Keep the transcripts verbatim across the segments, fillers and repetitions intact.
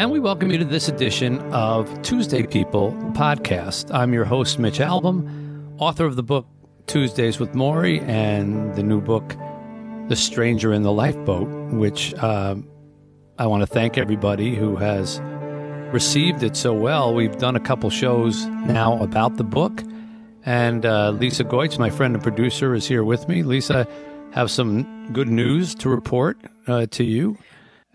And we welcome you to this edition of Tuesday People Podcast. I'm your host, Mitch Albom, author of the book Tuesdays with Morrie and the new book, The Stranger in the Lifeboat, which uh, I want to thank everybody who has received it so well. We've done a couple shows now about the book, and uh, Lisa Goitsch, my friend and producer, is here with me. Lisa, have some good news to report uh, to you.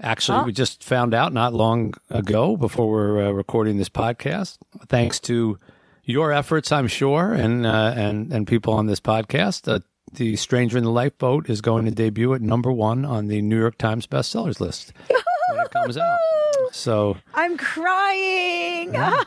Actually, oh. we just found out not long ago before we're uh, recording this podcast, thanks to your efforts, I'm sure, and uh, and and people on this podcast, uh, The Stranger in the Lifeboat is going to debut at number one on the New York Times bestsellers list when it comes out. So I'm crying. Yeah,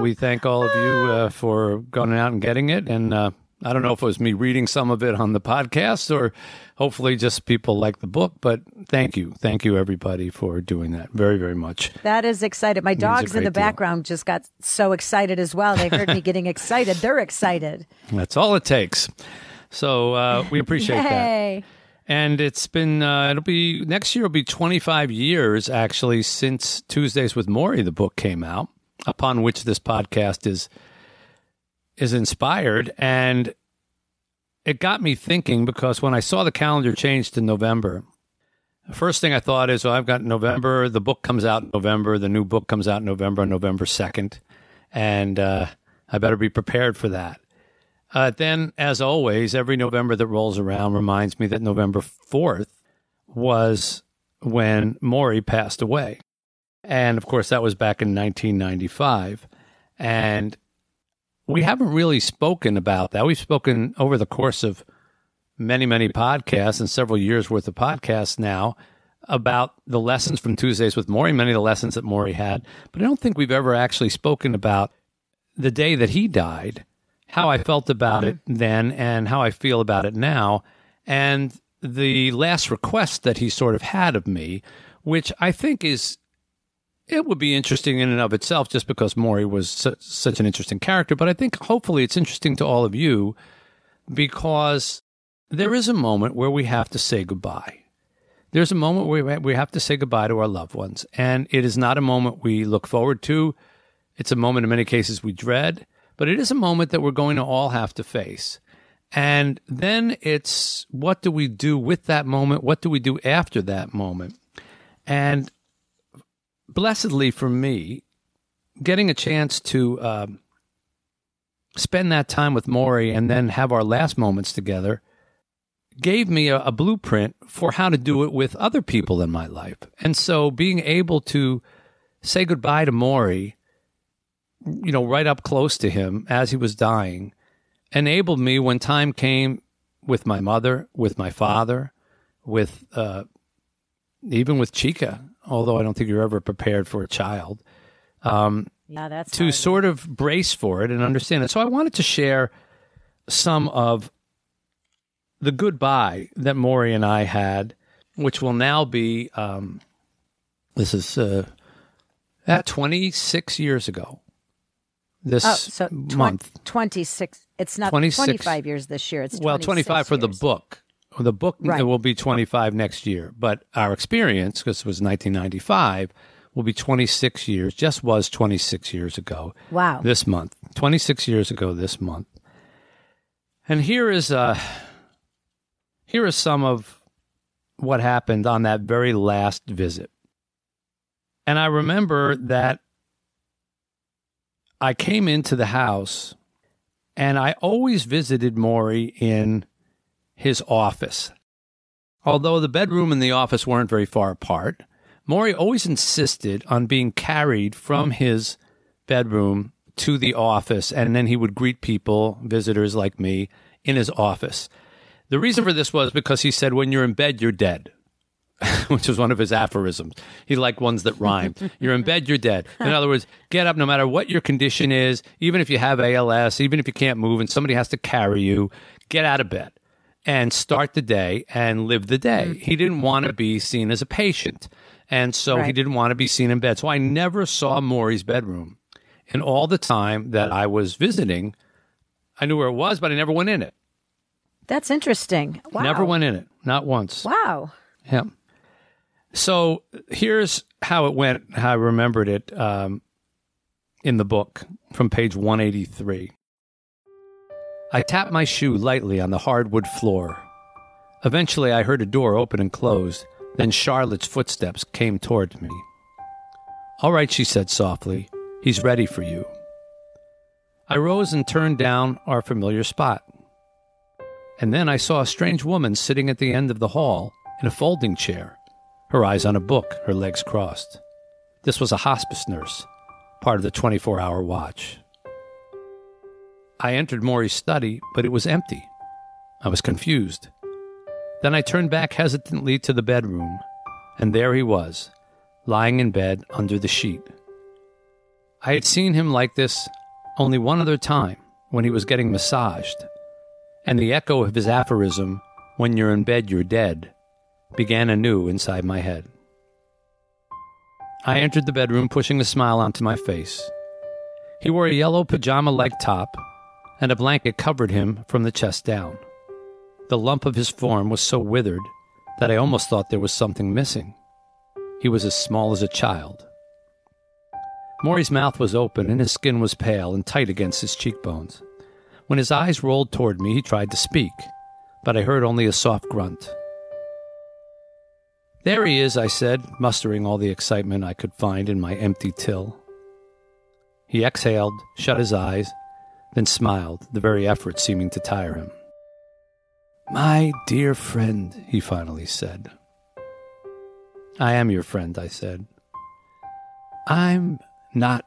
we thank all of you uh, for going out and getting it, and uh, I don't know if it was me reading some of it on the podcast or hopefully just people like the book, but thank you. Thank you, everybody, for doing that very, very much. That is excited. My dogs in the background deal. just got so excited as well. They heard me getting excited. They're excited. That's all it takes. So uh, we appreciate that. And it's been, uh, it'll be, next year will be twenty-five years, actually, since Tuesdays with Morrie, the book came out, upon which this podcast is is inspired. And it got me thinking, because when I saw the calendar change to November, the first thing I thought is, well, I've got November, the book comes out in November, the new book comes out in November, on November second, and uh, I better be prepared for that. Uh, then, as always, every November that rolls around reminds me that November fourth was when Morrie passed away. And, of course, that was back in nineteen ninety-five. And we haven't really spoken about that. We've spoken over the course of many, many podcasts and several years' worth of podcasts now about the lessons from Tuesdays with Morrie, many of the lessons that Morrie had. But I don't think we've ever actually spoken about the day that he died, how I felt about it then and how I feel about it now, and the last request that he sort of had of me, which I think is... It would be interesting in and of itself just because Morrie was su- such an interesting character, but I think hopefully it's interesting to all of you because there is a moment where we have to say goodbye. There's a moment where we have to say goodbye to our loved ones, and it is not a moment we look forward to. It's a moment in many cases we dread, but it is a moment that we're going to all have to face. And then it's what do we do with that moment? What do we do after that moment? And blessedly for me, getting a chance to uh, spend that time with Morrie and then have our last moments together gave me a, a blueprint for how to do it with other people in my life. And so being able to say goodbye to Morrie, you know, right up close to him as he was dying, enabled me when time came with my mother, with my father, with uh, even with Chica, although I don't think you're ever prepared for a child, um, yeah, that's to hard. Sort of brace for it and understand it. So I wanted to share some of the goodbye that Morrie and I had, which will now be, um, this is uh, twenty-six years ago this oh, so tw- month. twenty-six. It's not twenty-six. twenty-five years this year. It's Well, twenty-five for years. The book. The book right. will be twenty-five next year, but our experience, because it was nineteen ninety-five, will be twenty-six years, just was twenty-six years ago. Wow. This month. twenty-six years ago this month. And here is uh, here is some of what happened on that very last visit. And I remember that I came into the house, and I always visited Morrie in his office. Although the bedroom and the office weren't very far apart, Morrie always insisted on being carried from his bedroom to the office, and then he would greet people, visitors like me, in his office. The reason for this was because he said, when you're in bed, you're dead, which was one of his aphorisms. He liked ones that rhymed. You're in bed, you're dead. In other words, get up no matter what your condition is, even if you have A L S, even if you can't move and somebody has to carry you, get out of bed and start the day and live the day. He didn't want to be seen as a patient. And so right. he didn't want to be seen in bed. So I never saw Morrie's bedroom. And all the time that I was visiting, I knew where it was, but I never went in it. That's interesting. Wow. Never went in it. Not once. Wow. Yeah. So here's how it went, how I remembered it um, in the book from page one eighty-three. I tapped my shoe lightly on the hardwood floor. Eventually, I heard a door open and close. Then Charlotte's footsteps came toward me. All right, she said softly, he's ready for you. I rose and turned down our familiar spot. And then I saw a strange woman sitting at the end of the hall in a folding chair, her eyes on a book, her legs crossed. This was a hospice nurse, part of the twenty-four hour watch. I entered Morrie's study, but it was empty. I was confused. Then I turned back hesitantly to the bedroom, and there he was, lying in bed under the sheet. I had seen him like this only one other time, when he was getting massaged, and the echo of his aphorism, when you're in bed, you're dead, began anew inside my head. I entered the bedroom, pushing a smile onto my face. He wore a yellow pajama-like top, and a blanket covered him from the chest down. The lump of his form was so withered that I almost thought there was something missing. He was as small as a child. Morrie's mouth was open, and his skin was pale and tight against his cheekbones. When his eyes rolled toward me, he tried to speak, but I heard only a soft grunt. There he is, I said, mustering all the excitement I could find in my empty till. He exhaled, shut his eyes, then smiled, the very effort seeming to tire him. My dear friend, he finally said. I am your friend, I said. I'm not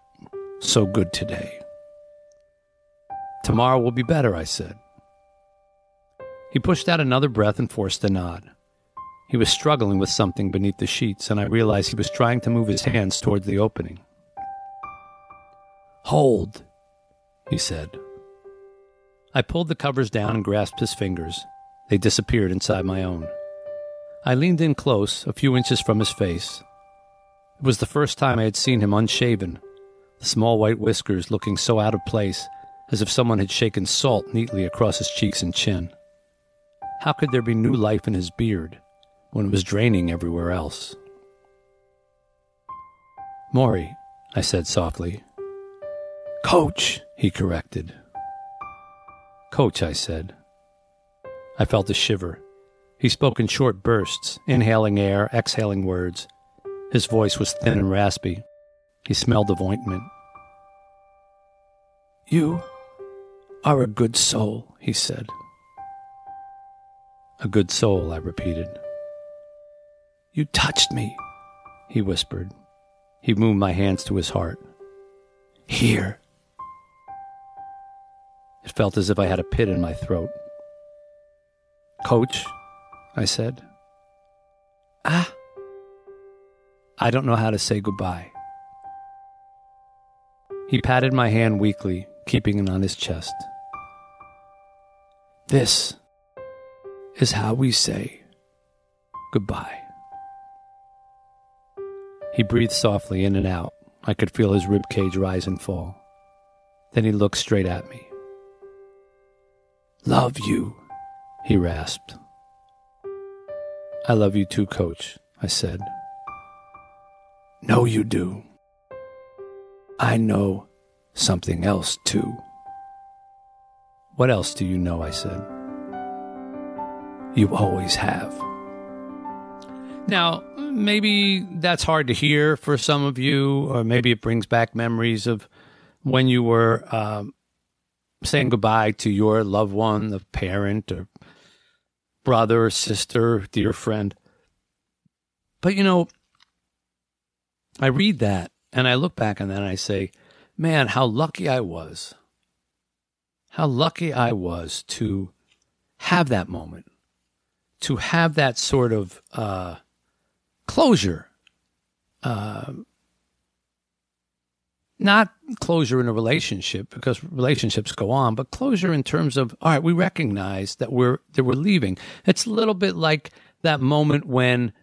so good today. Tomorrow will be better, I said. He pushed out another breath and forced a nod. He was struggling with something beneath the sheets, and I realized he was trying to move his hands towards the opening. Hold, he said. I pulled the covers down and grasped his fingers. They disappeared inside my own. I leaned in close, a few inches from his face. It was the first time I had seen him unshaven, the small white whiskers looking so out of place, as if someone had shaken salt neatly across his cheeks and chin. How could there be new life in his beard when it was draining everywhere else? Morrie, I said softly. Coach, he corrected. Coach, I said. I felt a shiver. He spoke in short bursts, inhaling air, exhaling words. His voice was thin and raspy. He smelled of ointment. You are a good soul, he said. A good soul, I repeated. You touched me, he whispered. He moved my hands to his heart. Here. It felt as if I had a pit in my throat. Coach, I said. Ah. I don't know how to say goodbye. He patted my hand weakly, keeping it on his chest. This is how we say goodbye. He breathed softly in and out. I could feel his ribcage rise and fall. Then he looked straight at me. Love you, he rasped. I love you too, Coach, I said. No, you do. I know something else, too. What else do you know, I said. You always have. Now, maybe that's hard to hear for some of you, or maybe it brings back memories of when you were um, saying goodbye to your loved one, a parent or brother or sister, dear friend. But, you know, I read that and I look back on that and I say, man, how lucky I was. How lucky I was to have that moment, to have that sort of uh, closure. Uh, not closure in a relationship, because relationships go on, but closure in terms of, all right, we recognize that we're that we're leaving. It's a little bit like that moment when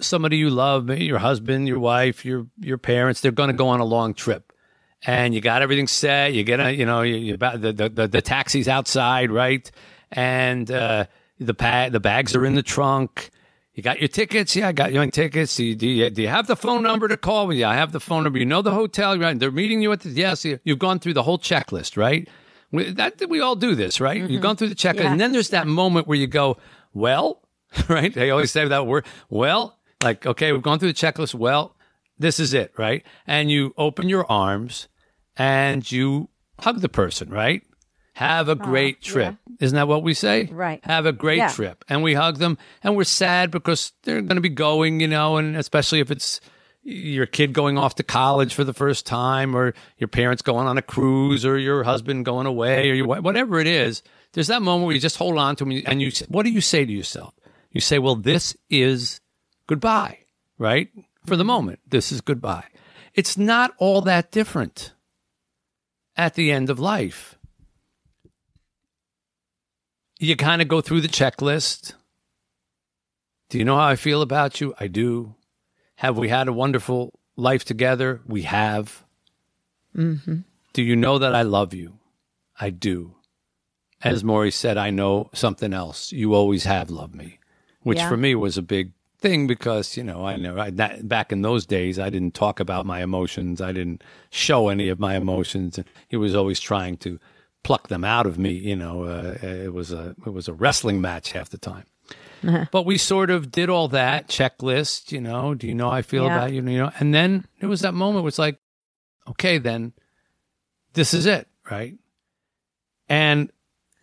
somebody you love, maybe your husband, your wife, your your parents, they're going to go on a long trip. And you got everything set. You get a, you know, you, you about the, the the taxi's outside, right? And uh, the pa- the bags are in the trunk. You got your tickets? Yeah, I got your tickets. Do you, do you, do you have the phone number to call with you? I have the phone number. You know the hotel, right? They're meeting you at the, yes, you've gone through the whole checklist, right? We, that, we all do this, right? Mm-hmm. You've gone through the checklist. Yeah. And then there's that moment where you go, well, right? They always say that word, well, like, okay, we've gone through the checklist. Well, this is it, right? And you open your arms and you hug the person, right? Have a great uh, trip. Yeah. Isn't that what we say? Right. Have a great yeah. trip. And we hug them, and we're sad because they're going to be going, you know, and especially if it's your kid going off to college for the first time, or your parents going on a cruise, or your husband going away, or your, whatever it is, there's that moment where you just hold on to them, and you, what do you say to yourself? You say, well, this is goodbye, right? For the moment, this is goodbye. It's not all that different at the end of life. You kind of go through the checklist. Do you know how I feel about you? I do. Have we had a wonderful life together? We have. Mm-hmm. Do you know that I love you? I do. As Morrie said, I know something else. You always have loved me, which yeah. for me was a big thing because, you know, I never, I, that, back in those days, I didn't talk about my emotions. I didn't show any of my emotions. He was always trying to pluck them out of me, you know. Uh, it was a it was a wrestling match half the time. Uh-huh. But we sort of did all that checklist, you know. Do you know how I feel yeah. about you? You know, and then there was that moment where it's like, okay, then this is it, right? And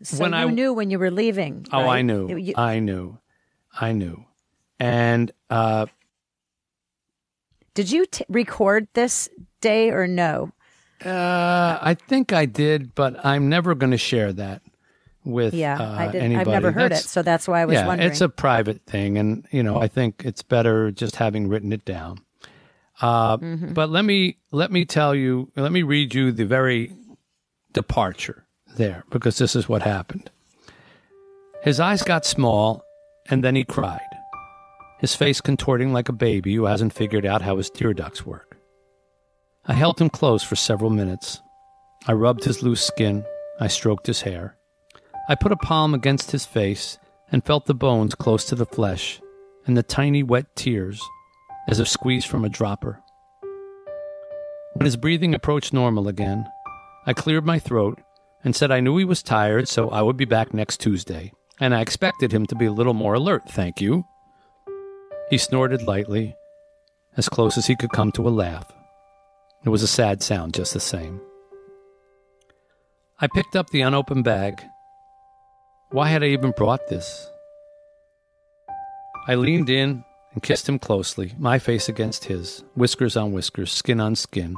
so when you I knew when you were leaving, oh, right? I knew, you, I knew, I knew, and uh, did you t- record this day or no? Uh, I think I did, but I'm never going to share that with yeah, uh, I anybody. I've never heard that's, it, so that's why I was yeah, wondering. It's a private thing, and you know, I think it's better just having written it down. Uh, mm-hmm. But let me let me tell you, let me read you the very departure there, because this is what happened. His eyes got small, and then he cried, his face contorting like a baby who hasn't figured out how his tear ducts work. I held him close for several minutes. I rubbed his loose skin. I stroked his hair. I put a palm against his face and felt the bones close to the flesh and the tiny wet tears as if squeezed from a dropper. When his breathing approached normal again, I cleared my throat and said I knew he was tired, so I would be back next Tuesday, and I expected him to be a little more alert, thank you. He snorted lightly, as close as he could come to a laugh. It was a sad sound just the same. I picked up the unopened bag. Why had I even brought this? I leaned in and kissed him closely, my face against his, whiskers on whiskers, skin on skin,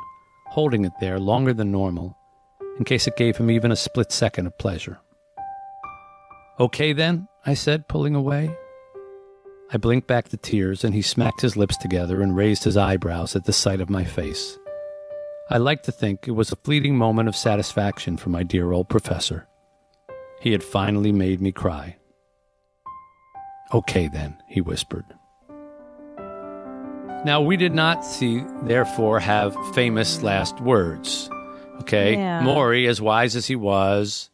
holding it there longer than normal, in case it gave him even a split second of pleasure. Okay then, I said, pulling away. I blinked back the tears, and he smacked his lips together and raised his eyebrows at the sight of my face. I like to think it was a fleeting moment of satisfaction for my dear old professor. He had finally made me cry. Okay then, he whispered. Now, we did not see, therefore, have famous last words. Okay? Yeah. Morrie, as wise as he was,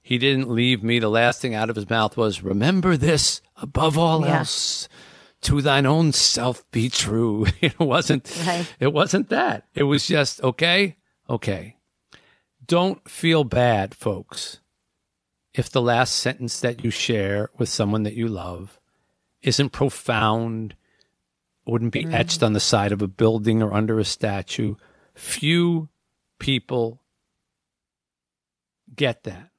he didn't leave me. The last thing out of his mouth was, remember this above all yeah. else. To thine own self be true. It wasn't right. It wasn't that. It was just, okay, okay. Don't feel bad, folks, if the last sentence that you share with someone that you love isn't profound, wouldn't be mm. etched on the side of a building or under a statue. Few people get that.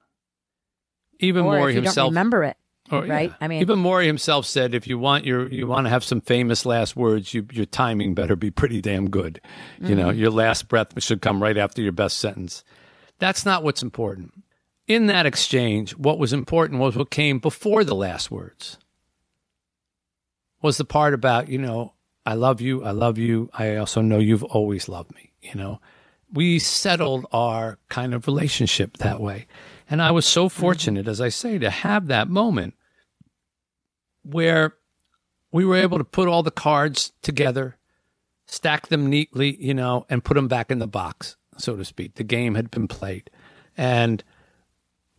Even or Morrie if you himself. Don't remember it. Oh, right? Yeah. I mean, even Morrie himself said, if you want your you want to have some famous last words, you, your timing better be pretty damn good. Mm-hmm. You know, your last breath should come right after your best sentence. That's not what's important. In that exchange, what was important was what came before the last words. Was the part about, you know, I love you, I love you, I also know you've always loved me, you know. We settled our kind of relationship that way. And I was so fortunate, as I say, to have that moment where we were able to put all the cards together, stack them neatly, you know, and put them back in the box, so to speak. The game had been played. And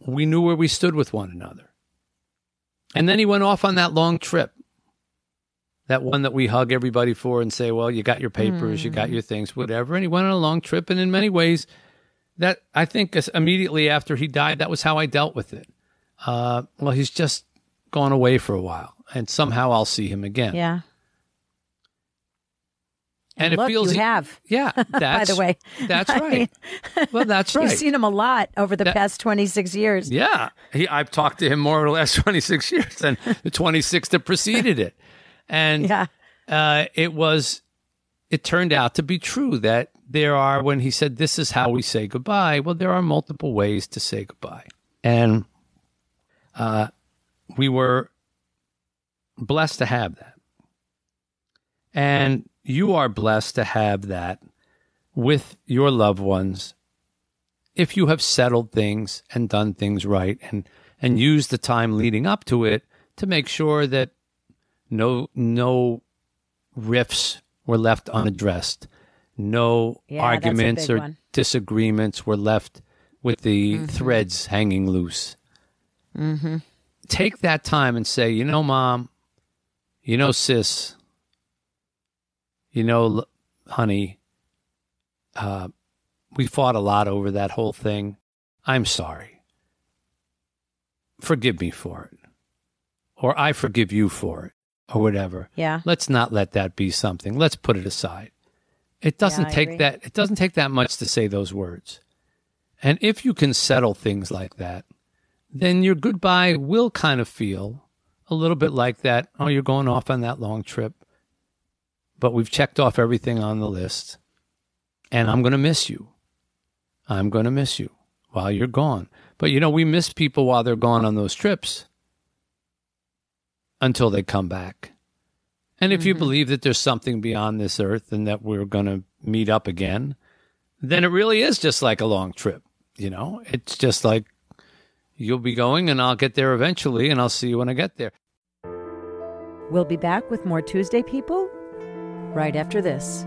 we knew where we stood with one another. And then he went off on that long trip, that one that we hug everybody for and say, well, you got your papers, mm. you got your things, whatever. And he went on a long trip. And in many ways, that I think immediately after he died, that was how I dealt with it. Uh, well, he's just gone away for a while, and somehow I'll see him again. Yeah. And, and it look, feels you have. Yeah. That's, by the way. That's right. I mean, well, that's right. You've seen him a lot over the that, past twenty-six years. Yeah. He, I've talked to him more over the last twenty-six years than the twenty-six that preceded it. And yeah. uh, it was, it turned out to be true that there are, when he said, this is how we say goodbye, well, there are multiple ways to say goodbye. And uh, we were blessed to have that. And you are blessed to have that with your loved ones if you have settled things and done things right and, and used the time leading up to it to make sure that No, no rifts were left unaddressed. No yeah, arguments or one. disagreements were left with the mm-hmm. threads hanging loose. Mm-hmm. Take that time and say, you know, Mom, you know, sis, you know, honey, uh, we fought a lot over that whole thing. I'm sorry. Forgive me for it. Or I forgive you for it. Or whatever. Yeah. Let's not let that be something. Let's put it aside. It doesn't yeah, take agree. that. It doesn't take that much to say those words. And if you can settle things like that, then your goodbye will kind of feel a little bit like that. Oh, you're going off on that long trip, but we've checked off everything on the list, and I'm going to miss you. I'm going to miss you while you're gone. But you know, we miss people while they're gone on those trips. Until they come back. And if mm-hmm. you believe that there's something beyond this earth and that we're going to meet up again, then it really is just like a long trip. You know, it's just like you'll be going and I'll get there eventually and I'll see you when I get there. We'll be back with more Tuesday People right after this.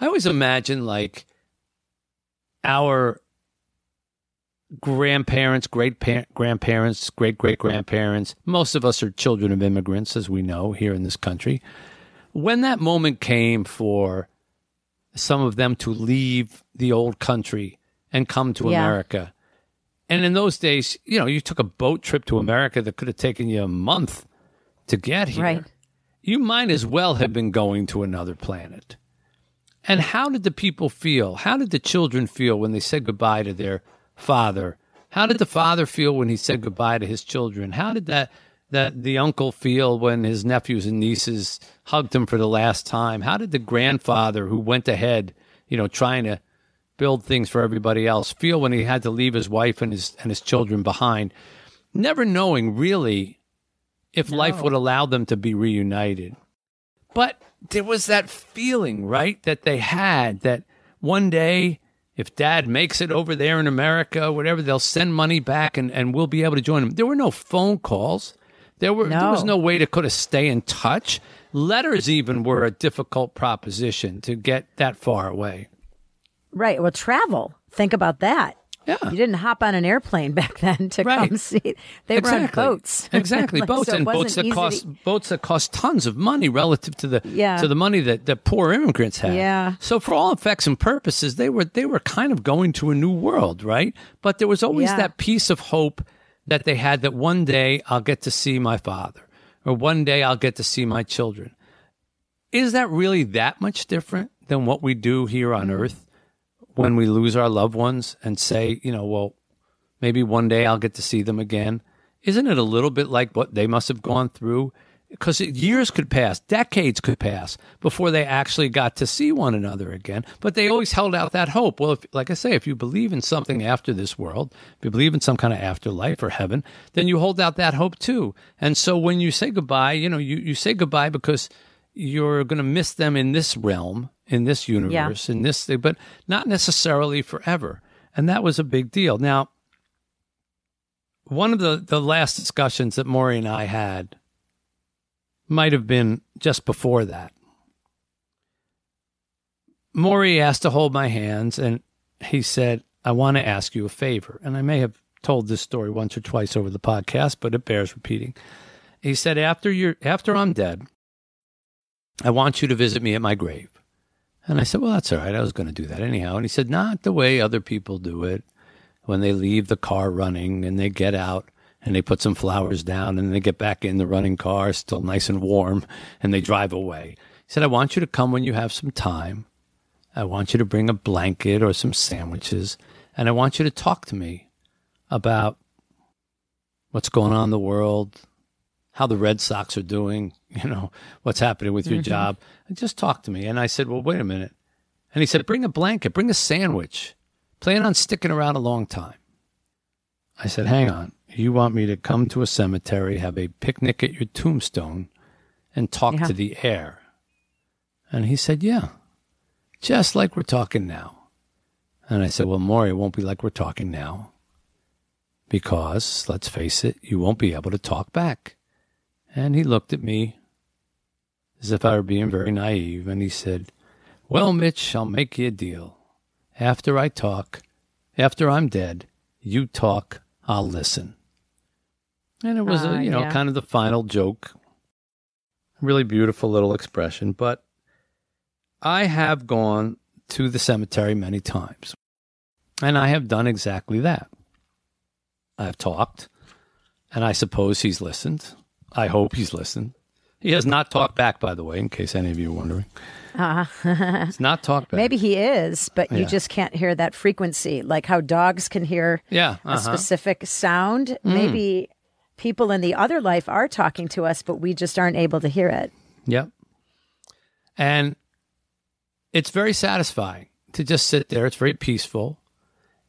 I always imagine like our grandparents, great-grandparents, great-great-grandparents. Most of us are children of immigrants, as we know, here in this country. When that moment came for some of them to leave the old country and come to yeah. America, and in those days, you know, you took a boat trip to America that could have taken you a month to get here. Right. You might as well have been going to another planet. And how did the people feel? How did the children feel when they said goodbye to their father? How did the father feel when he said goodbye to his children? How did that that the uncle feel when his nephews and nieces hugged him for the last time? How did the grandfather who went ahead, you know, trying to build things for everybody else feel when he had to leave his wife and his and his children behind, never knowing really if no. life would allow them to be reunited? But there was that feeling, right, that they had that one day, if Dad makes it over there in America, whatever, they'll send money back and, and we'll be able to join them. There were no phone calls. There were no. there was no way to could have stay in touch. Letters even were a difficult proposition to get that far away. Right. Well, travel. Think about that. Yeah. You didn't hop on an airplane back then to right. come see. They exactly. were on boats. Exactly. like, boats so and boats that cost to... boats that cost tons of money relative to the yeah. to the money that, that poor immigrants had. Yeah. So for all effects and purposes, they were they were kind of going to a new world, right? But there was always yeah. that piece of hope that they had that one day I'll get to see my father or one day I'll get to see my children. Is that really that much different than what we do here on Earth? When we lose our loved ones and say, you know, well, maybe one day I'll get to see them again. Isn't it a little bit like what they must have gone through? Because years could pass, decades could pass before they actually got to see one another again. But they always held out that hope. Well, if, like I say, if you believe in something after this world, if you believe in some kind of afterlife or heaven, then you hold out that hope too. And so when you say goodbye, you know, you, you say goodbye because you're going to miss them in this realm, in this universe, yeah. in this thing, but not necessarily forever. And that was a big deal. Now, one of the, the last discussions that Morrie and I had might have been just before that. Morrie asked to hold my hands, and he said, I want to ask you a favor. And I may have told this story once or twice over the podcast, but it bears repeating. He said, after you're, after I'm dead, I want you to visit me at my grave. And I said, well, that's all right. I was going to do that anyhow. And he said, not the way other people do it when they leave the car running and they get out and they put some flowers down and they get back in the running car, still nice and warm, and they drive away. He said, I want you to come when you have some time. I want you to bring a blanket or some sandwiches. And I want you to talk to me about what's going on in the world, how the Red Sox are doing, you know, what's happening with your mm-hmm. job. And just talk to me. And I said, well, wait a minute. And he said, bring a blanket, bring a sandwich. Plan on sticking around a long time. I said, hang on. You want me to come to a cemetery, have a picnic at your tombstone, and talk yeah. to the air? And he said, yeah, just like we're talking now. And I said, well, Morrie, it won't be like we're talking now because, let's face it, you won't be able to talk back. And he looked at me as if I were being very naive, and he said, well, Mitch, I'll make you a deal. After I talk, after I'm dead, you talk, I'll listen. And it was, uh, a, you know, yeah. kind of the final joke. Really beautiful little expression. But I have gone to the cemetery many times, and I have done exactly that. I've talked, and I suppose he's listened. I hope he's listened. He has not talked back, by the way, in case any of you are wondering. Uh, he's not talked back. Maybe he is, but yeah. you just can't hear that frequency, like how dogs can hear yeah, uh-huh. a specific sound. Mm. Maybe people in the other life are talking to us, but we just aren't able to hear it. Yep. And it's very satisfying to just sit there. It's very peaceful.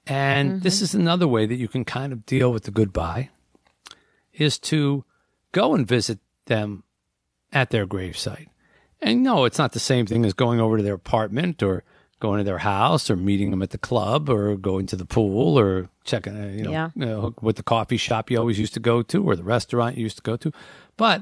And mm-hmm. this is another way that you can kind of deal with the goodbye, is to go and visit them at their gravesite. And no, it's not the same thing as going over to their apartment or going to their house or meeting them at the club or going to the pool or checking, you know, yeah. you know, with the coffee shop you always used to go to or the restaurant you used to go to. But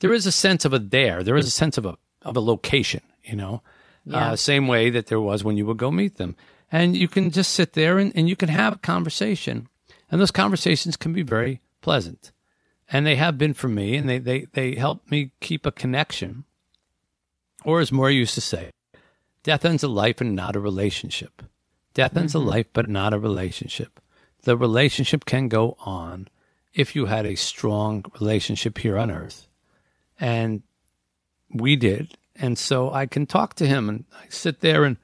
there is a sense of a there. There is a sense of a of a location, you know, yeah. uh, same way that there was when you would go meet them. And you can just sit there and, and you can have a conversation And those conversations can be very pleasant. And they have been for me, and they, they, they help me keep a connection. Or as Morrie used to say, death ends a life and not a relationship. Death ends mm-hmm. a life, but not a relationship. The relationship can go on if you had a strong relationship here on earth. And we did. And so I can talk to him, and I sit there, and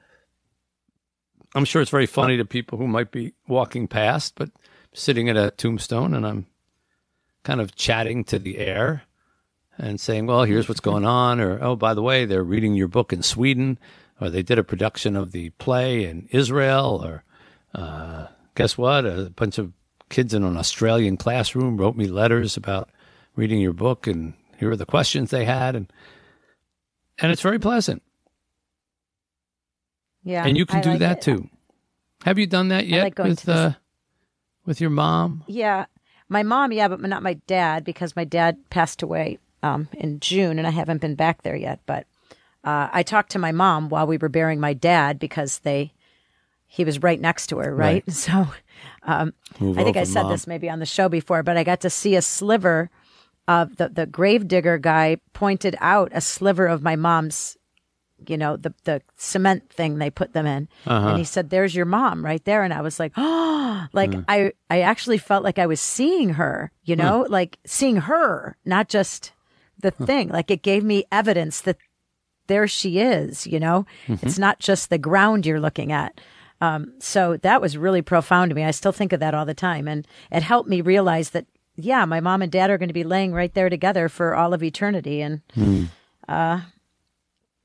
I'm sure it's very funny to people who might be walking past, but sitting at a tombstone, and I'm kind of chatting to the air and saying, well, here's what's going on, or, oh, by the way, they're reading your book in Sweden, or they did a production of the play in Israel, or uh, guess what? A bunch of kids in an Australian classroom wrote me letters about reading your book, and here are the questions they had, and and it's very pleasant. Yeah, and you can I do like that it. too. Have you done that yet like with uh, with your mom? Yeah. My mom, yeah, but not my dad, because my dad passed away um, in June, and I haven't been back there yet. But uh, I talked to my mom while we were burying my dad, because they he was right next to her, right? right. So um, I think I said mom. this maybe on the show before, but I got to see a sliver of the, the gravedigger guy pointed out a sliver of my mom's, you know, the, the cement thing they put them in. Uh-huh. And he said, there's your mom right there. And I was like, oh, like mm. I, I actually felt like I was seeing her, you know, mm. like seeing her, not just the thing. Like it gave me evidence that there she is, you know, mm-hmm. it's not just the ground you're looking at. Um, so that was really profound to me. I still think of that all the time. And it helped me realize that, yeah, my mom and dad are going to be laying right there together for all of eternity. And, mm. uh,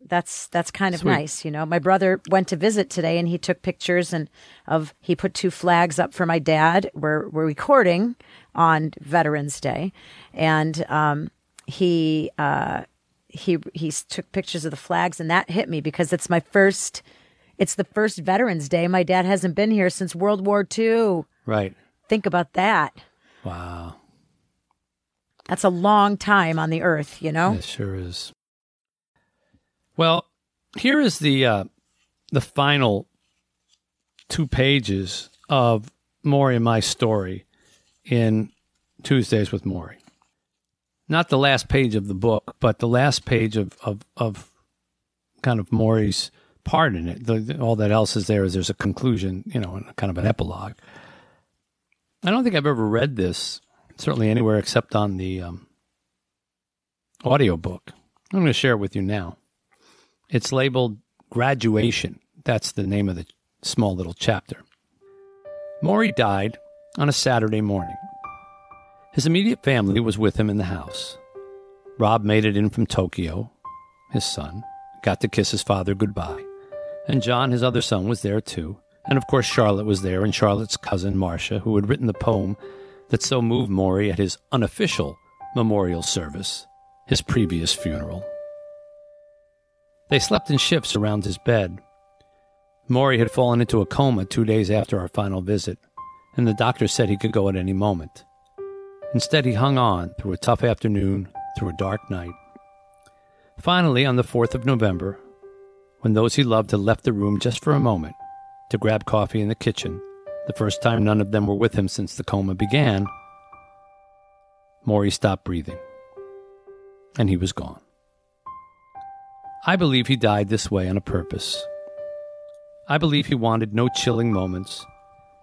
That's that's kind of Sweet. nice, you know. My brother went to visit today, and he took pictures and of he put two flags up for my dad. We're we're recording on Veterans Day, and um, he uh, he he took pictures of the flags, and that hit me because it's my first, it's the first Veterans Day. My dad hasn't been here since World War Two. Right. Think about that. Wow. That's a long time on the earth, you know. It sure is. Well, here is the uh, the final two pages of Morrie and my story in Tuesdays with Morrie. Not the last page of the book, but the last page of of, of kind of Morrie's part in it. The, the, all that else is there is there's a conclusion, you know, and kind of an epilogue. I don't think I've ever read this, certainly anywhere except on the um, audiobook. I'm going to share it with you now. It's labeled Graduation. That's the name of the small little chapter. Morrie died on a Saturday morning. His immediate family was with him in the house. Rob made it in from Tokyo, his son, got to kiss his father goodbye. And John, his other son, was there too. And of course Charlotte was there, and Charlotte's cousin, Marcia, who had written the poem that so moved Morrie at his unofficial memorial service, his previous funeral. They slept in shifts around his bed. Morrie had fallen into a coma two days after our final visit, and the doctor said he could go at any moment. Instead, he hung on through a tough afternoon, through a dark night. Finally, on the fourth of November, when those he loved had left the room just for a moment to grab coffee in the kitchen, the first time none of them were with him since the coma began, Morrie stopped breathing, and he was gone. I believe he died this way on a purpose. I believe he wanted no chilling moments,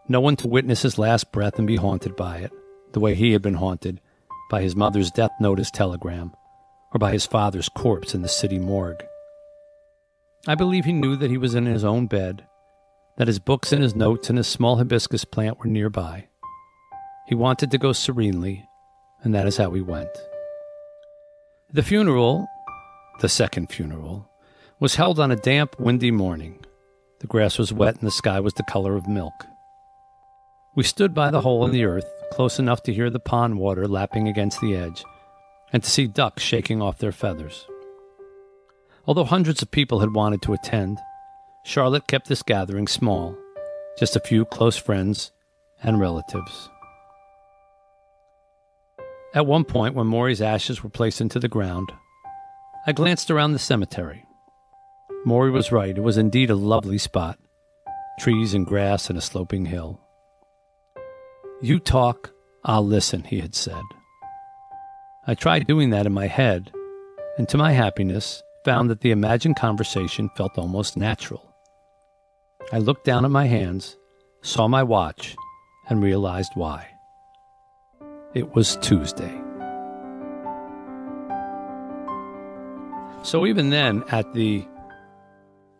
no one to witness his last breath and be haunted by it, the way he had been haunted by his mother's death notice telegram or by his father's corpse in the city morgue. I believe he knew that he was in his own bed, that his books and his notes and his small hibiscus plant were nearby. He wanted to go serenely, and that is how he went. The funeral... The second funeral was held on a damp, windy morning. The grass was wet and the sky was the color of milk. We stood by the hole in the earth, close enough to hear the pond water lapping against the edge and to see ducks shaking off their feathers. Although hundreds of people had wanted to attend, Charlotte kept this gathering small, just a few close friends and relatives. At one point, when Morrie's ashes were placed into the ground, I glanced around the cemetery. Morrie was right. It was indeed a lovely spot. Trees and grass and a sloping hill. You talk, I'll listen, he had said. I tried doing that in my head, and to my happiness, found that the imagined conversation felt almost natural. I looked down at my hands, saw my watch, and realized why. It was Tuesday. So even then, at the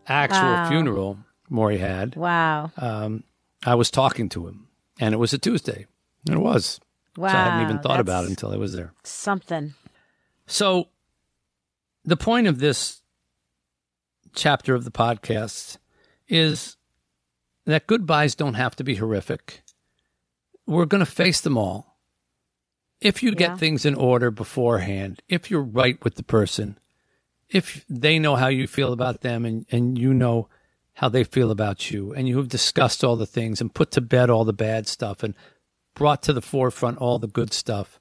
actual wow. funeral Morrie had, wow, um, I was talking to him, and it was a Tuesday. And it was. Wow. So I hadn't even thought about it until I was there. Something. So the point of this chapter of the podcast is that goodbyes don't have to be horrific. We're going to face them all. If you get yeah. things in order beforehand, if you're right with the person, if they know how you feel about them and, and you know how they feel about you, and you have discussed all the things and put to bed all the bad stuff and brought to the forefront all the good stuff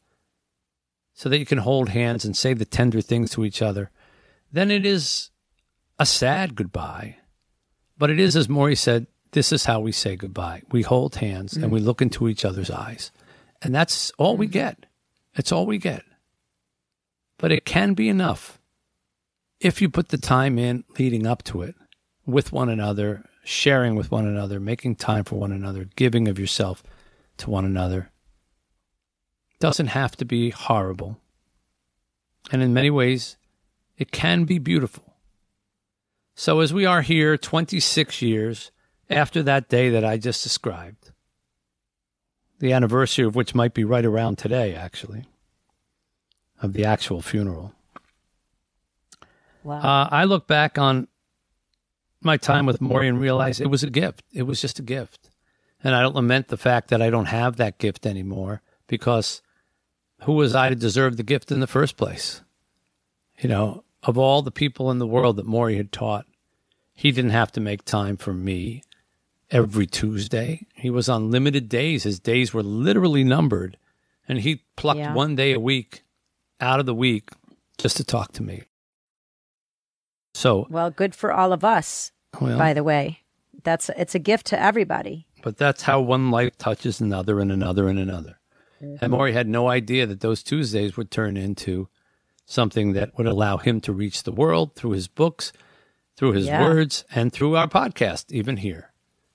so that you can hold hands and say the tender things to each other, then it is a sad goodbye. But it is, as Morrie said, this is how we say goodbye. We hold hands mm. and we look into each other's eyes. And that's all we get. It's all we get. But it can be enough. If you put the time in leading up to it with one another, sharing with one another, making time for one another, giving of yourself to one another, doesn't have to be horrible. And in many ways, it can be beautiful. So as we are here twenty-six years after that day that I just described, the anniversary of which might be right around today, actually, of the actual funeral. Wow. Uh, I look back on my time with Morrie and realize it was a gift. It was just a gift. And I don't lament the fact that I don't have that gift anymore, because who was I to deserve the gift in the first place? You know, of all the people in the world that Morrie had taught, he didn't have to make time for me every Tuesday. He was on limited days. His days were literally numbered. And he plucked yeah. one day a week out of the week just to talk to me. So, well, good for all of us, well, by the way. That's it's a gift to everybody. But that's how one life touches another and another and another. Mm-hmm. And Morrie had no idea that those Tuesdays would turn into something that would allow him to reach the world through his books, through his yeah. words, and through our podcast, even here,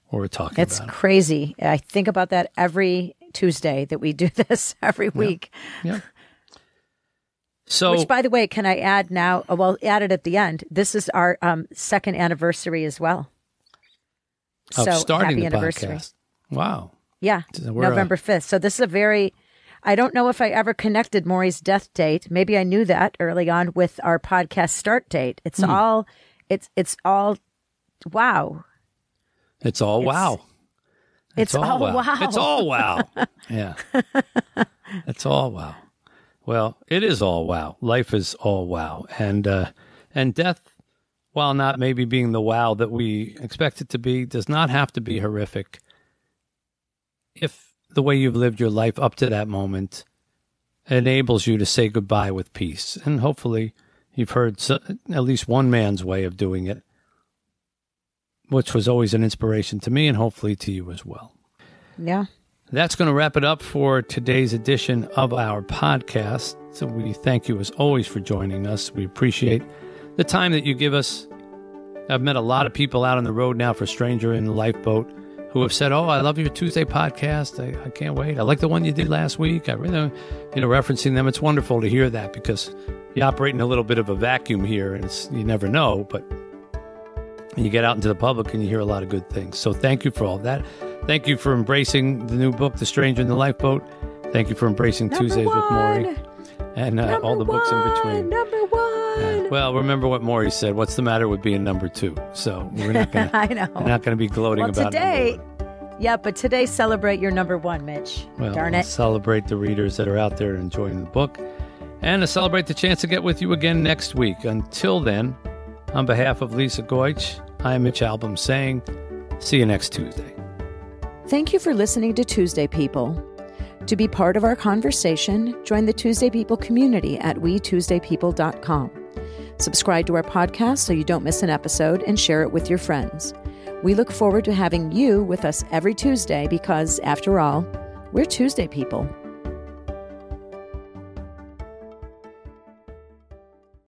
where we're talking it's about It's crazy. It. I think about that every Tuesday that we do this, every week. Yeah. yeah. So, which, by the way, can I add now? Well, add it at the end. This is our um, second anniversary as well. Of so starting happy the anniversary. Podcast. Wow. Yeah, so November fifth. So this is a very, I don't know if I ever connected Morrie's death date. Maybe I knew that early on with our podcast start date. It's hmm. all, it's it's all, wow. It's all it's, wow. It's, it's all, all wow. wow. It's all wow. Yeah. It's all wow. Well, it is all wow. Life is all wow. And uh, and death, while not maybe being the wow that we expect it to be, does not have to be horrific if the way you've lived your life up to that moment enables you to say goodbye with peace. And hopefully you've heard so, at least one man's way of doing it, which was always an inspiration to me and hopefully to you as well. Yeah. That's going to wrap it up for today's edition of our podcast. So we thank you as always for joining us. We appreciate the time that you give us. I've met a lot of people out on the road now for Stranger in the Lifeboat who have said, oh, I love your Tuesday podcast. I, I can't wait. I like the one you did last week. I really, you know, referencing them. It's wonderful to hear that because you operate in a little bit of a vacuum here and it's, you never know, but you get out into the public and you hear a lot of good things. So thank you for all that. Thank you for embracing the new book, The Stranger in the Lifeboat. Thank you for embracing number Tuesdays one. with Morrie and uh, all the one. books in between. Number one. Uh, well, remember what Morrie said. What's the matter with being number two? So we're not going to be gloating well, about today, it. Yeah, but today celebrate your number one, Mitch. Well, Darn it. Celebrate the readers that are out there enjoying the book and to celebrate the chance to get with you again next week. Until then, on behalf of Lisa Goitsch, I'm Mitch Albom saying, see you next Tuesday. Thank you for listening to Tuesday People. To be part of our conversation, join the Tuesday People community at we tuesday people dot com. Subscribe to our podcast so you don't miss an episode and share it with your friends. We look forward to having you with us every Tuesday because, after all, We're Tuesday People,